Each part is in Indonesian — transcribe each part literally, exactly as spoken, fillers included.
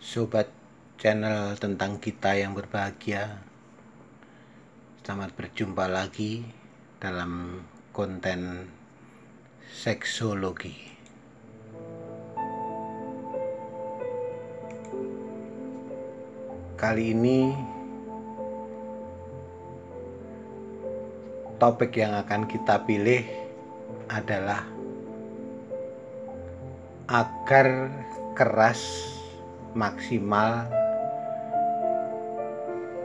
Sobat channel tentang kita yang berbahagia, selamat berjumpa lagi dalam konten seksologi. Kali ini topik yang akan kita pilih adalah agar keras maksimal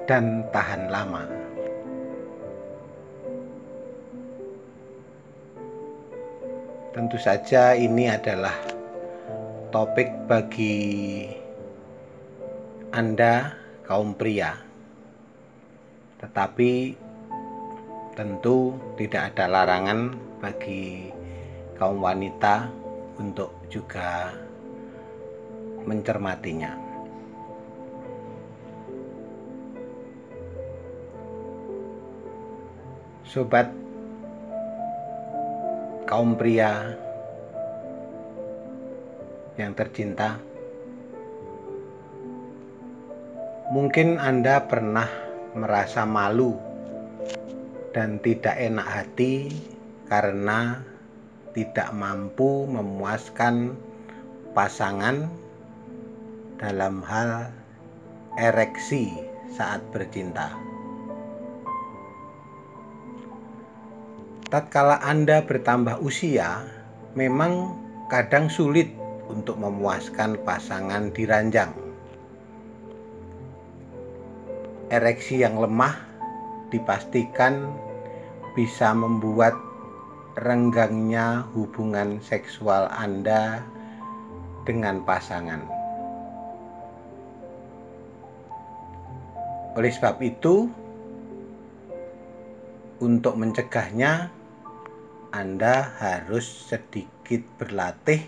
dan tahan lama. Tentu saja ini adalah topik bagi Anda kaum pria, tetapi tentu tidak ada larangan bagi kaum wanita untuk juga mencermatinya. Sobat kaum pria yang tercinta, mungkin Anda pernah merasa malu dan tidak enak hati karena tidak mampu memuaskan pasangan dalam hal ereksi saat bercinta. Tatkala Anda bertambah usia, memang kadang sulit untuk memuaskan pasangan di ranjang. Ereksi yang lemah dipastikan bisa membuat renggangnya hubungan seksual Anda dengan pasangan. Oleh sebab itu, untuk mencegahnya, Anda harus sedikit berlatih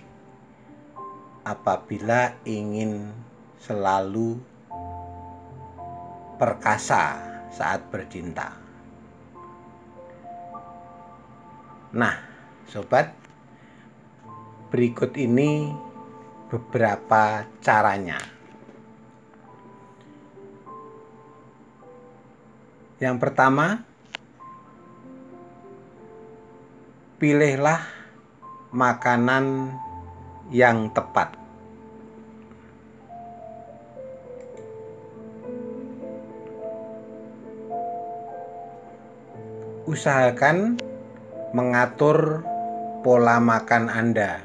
apabila ingin selalu perkasa saat bercinta. Nah, sobat, berikut ini beberapa caranya. Yang pertama, pilihlah makanan yang tepat. Usahakan mengatur pola makan Anda.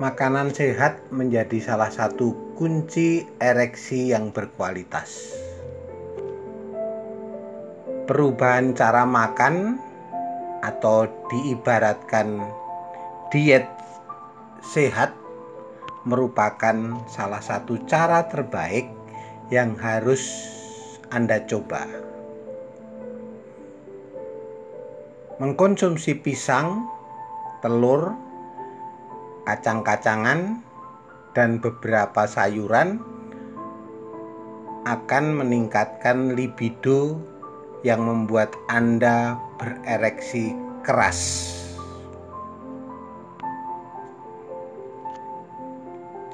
Makanan sehat menjadi salah satu kunci ereksi yang berkualitas. Perubahan cara makan atau diibaratkan diet sehat merupakan salah satu cara terbaik yang harus Anda coba. Mengkonsumsi pisang, telur, kacang-kacangan, dan beberapa sayuran akan meningkatkan libido yang membuat Anda berereksi keras.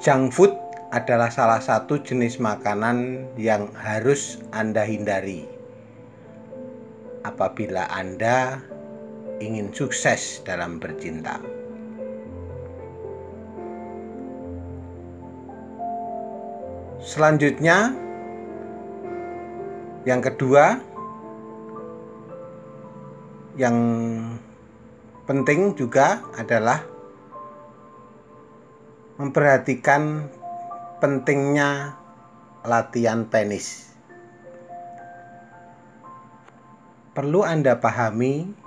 Junk food adalah salah satu jenis makanan yang harus Anda hindari apabila Anda ingin sukses dalam bercinta. Selanjutnya, yang kedua, yang penting juga adalah memperhatikan pentingnya latihan penis. Perlu Anda pahami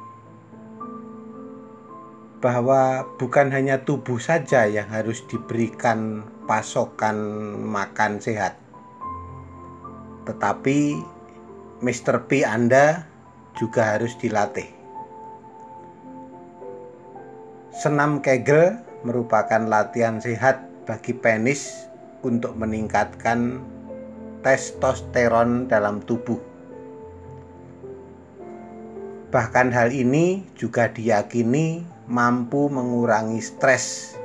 bahwa bukan hanya tubuh saja yang harus diberikan pasokan makan sehat, tetapi Mister P Anda juga harus dilatih. Senam Kegel merupakan latihan sehat bagi penis untuk meningkatkan testosteron dalam tubuh. Bahkan hal ini juga diyakini mampu mengurangi stres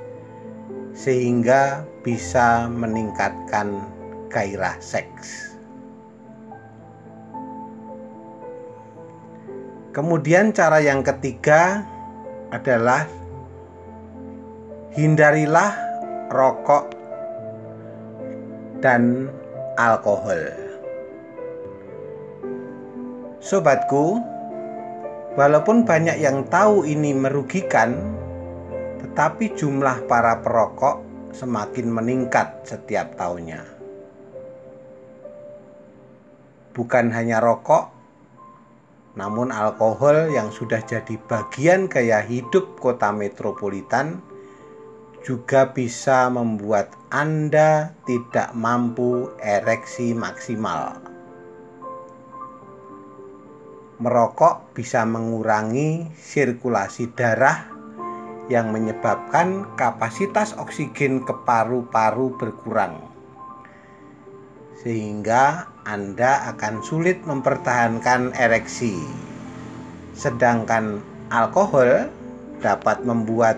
sehingga bisa meningkatkan gairah seks. Kemudian cara yang ketiga adalah hindarilah rokok dan alkohol. Sobatku, walaupun banyak yang tahu ini merugikan, tetapi jumlah para perokok semakin meningkat setiap tahunnya. Bukan hanya rokok, namun alkohol yang sudah jadi bagian gaya hidup kota metropolitan juga bisa membuat Anda tidak mampu ereksi maksimal. Merokok bisa mengurangi sirkulasi darah yang menyebabkan kapasitas oksigen ke paru-paru berkurang, sehingga Anda akan sulit mempertahankan ereksi. Sedangkan alkohol dapat membuat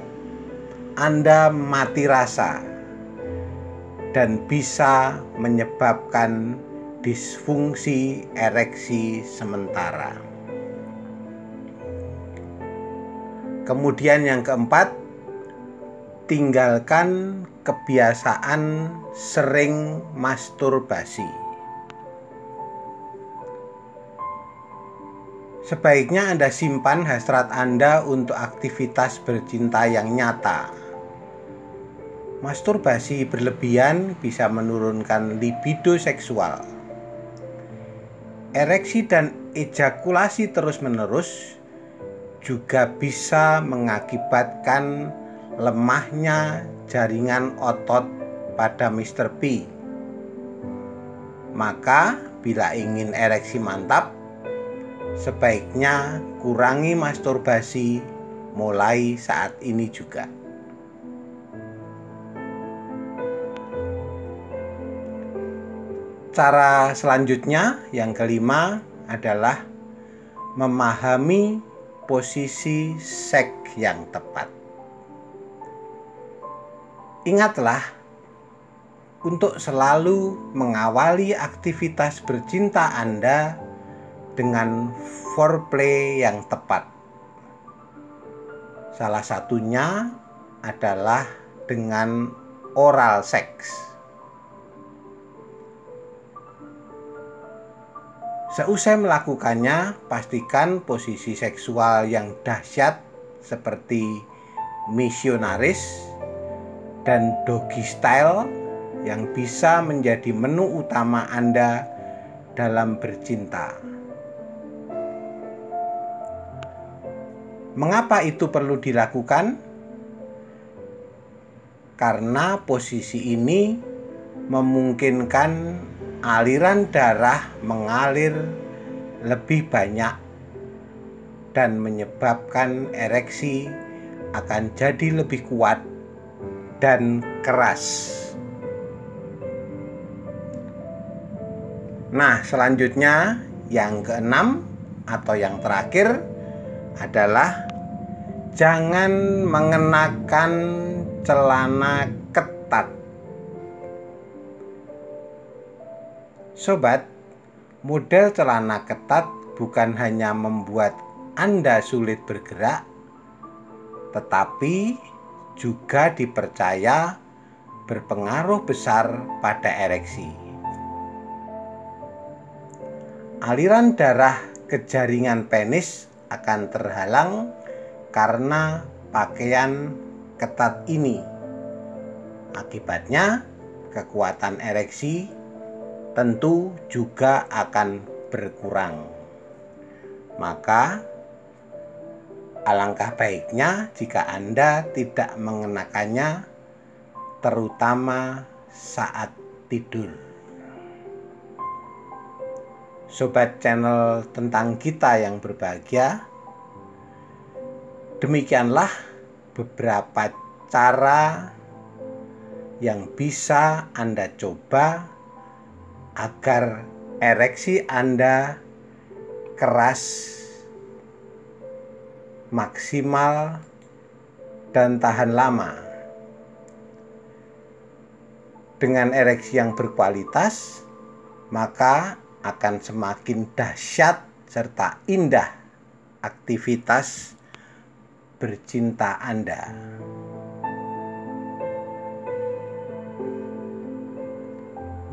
Anda mati rasa dan bisa menyebabkan disfungsi ereksi sementara. Kemudian yang keempat, tinggalkan kebiasaan sering masturbasi. Sebaiknya Anda simpan hasrat Anda untuk aktivitas bercinta yang nyata. Masturbasi berlebihan bisa menurunkan libido seksual. Ereksi dan ejakulasi terus-menerus juga bisa mengakibatkan lemahnya jaringan otot pada mister P. Maka, bila ingin ereksi mantap, sebaiknya kurangi masturbasi mulai saat ini juga. Cara selanjutnya yang kelima adalah memahami posisi seks yang tepat. Ingatlah untuk selalu mengawali aktivitas bercinta Anda dengan foreplay yang tepat. Salah satunya adalah dengan oral seks. Seusai melakukannya, pastikan posisi seksual yang dahsyat seperti misionaris dan doggy style yang bisa menjadi menu utama Anda dalam bercinta. Mengapa itu perlu dilakukan? Karena posisi ini memungkinkan aliran darah mengalir lebih banyak dan menyebabkan ereksi akan jadi lebih kuat dan keras. Nah, selanjutnya yang keenam atau yang terakhir adalah jangan mengenakan celana ketat. Sobat, model celana ketat bukan hanya membuat Anda sulit bergerak, tetapi juga dipercaya berpengaruh besar pada ereksi. Aliran darah ke jaringan penis akan terhalang karena pakaian ketat ini. Akibatnya, kekuatan ereksi tentu juga akan berkurang. Maka, alangkah baiknya jika Anda tidak mengenakannya, terutama saat tidur. Sobat channel Tentang Kita yang berbahagia, demikianlah beberapa cara yang bisa Anda coba agar ereksi Anda keras, maksimal, dan tahan lama. Dengan ereksi yang berkualitas, maka akan semakin dahsyat serta indah aktivitas bercinta Anda.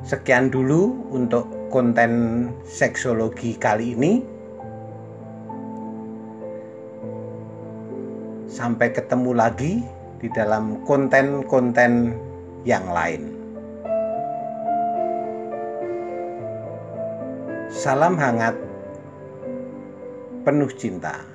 Sekian dulu untuk konten seksologi kali ini. Sampai ketemu lagi di dalam konten-konten yang lain. Salam hangat, penuh cinta.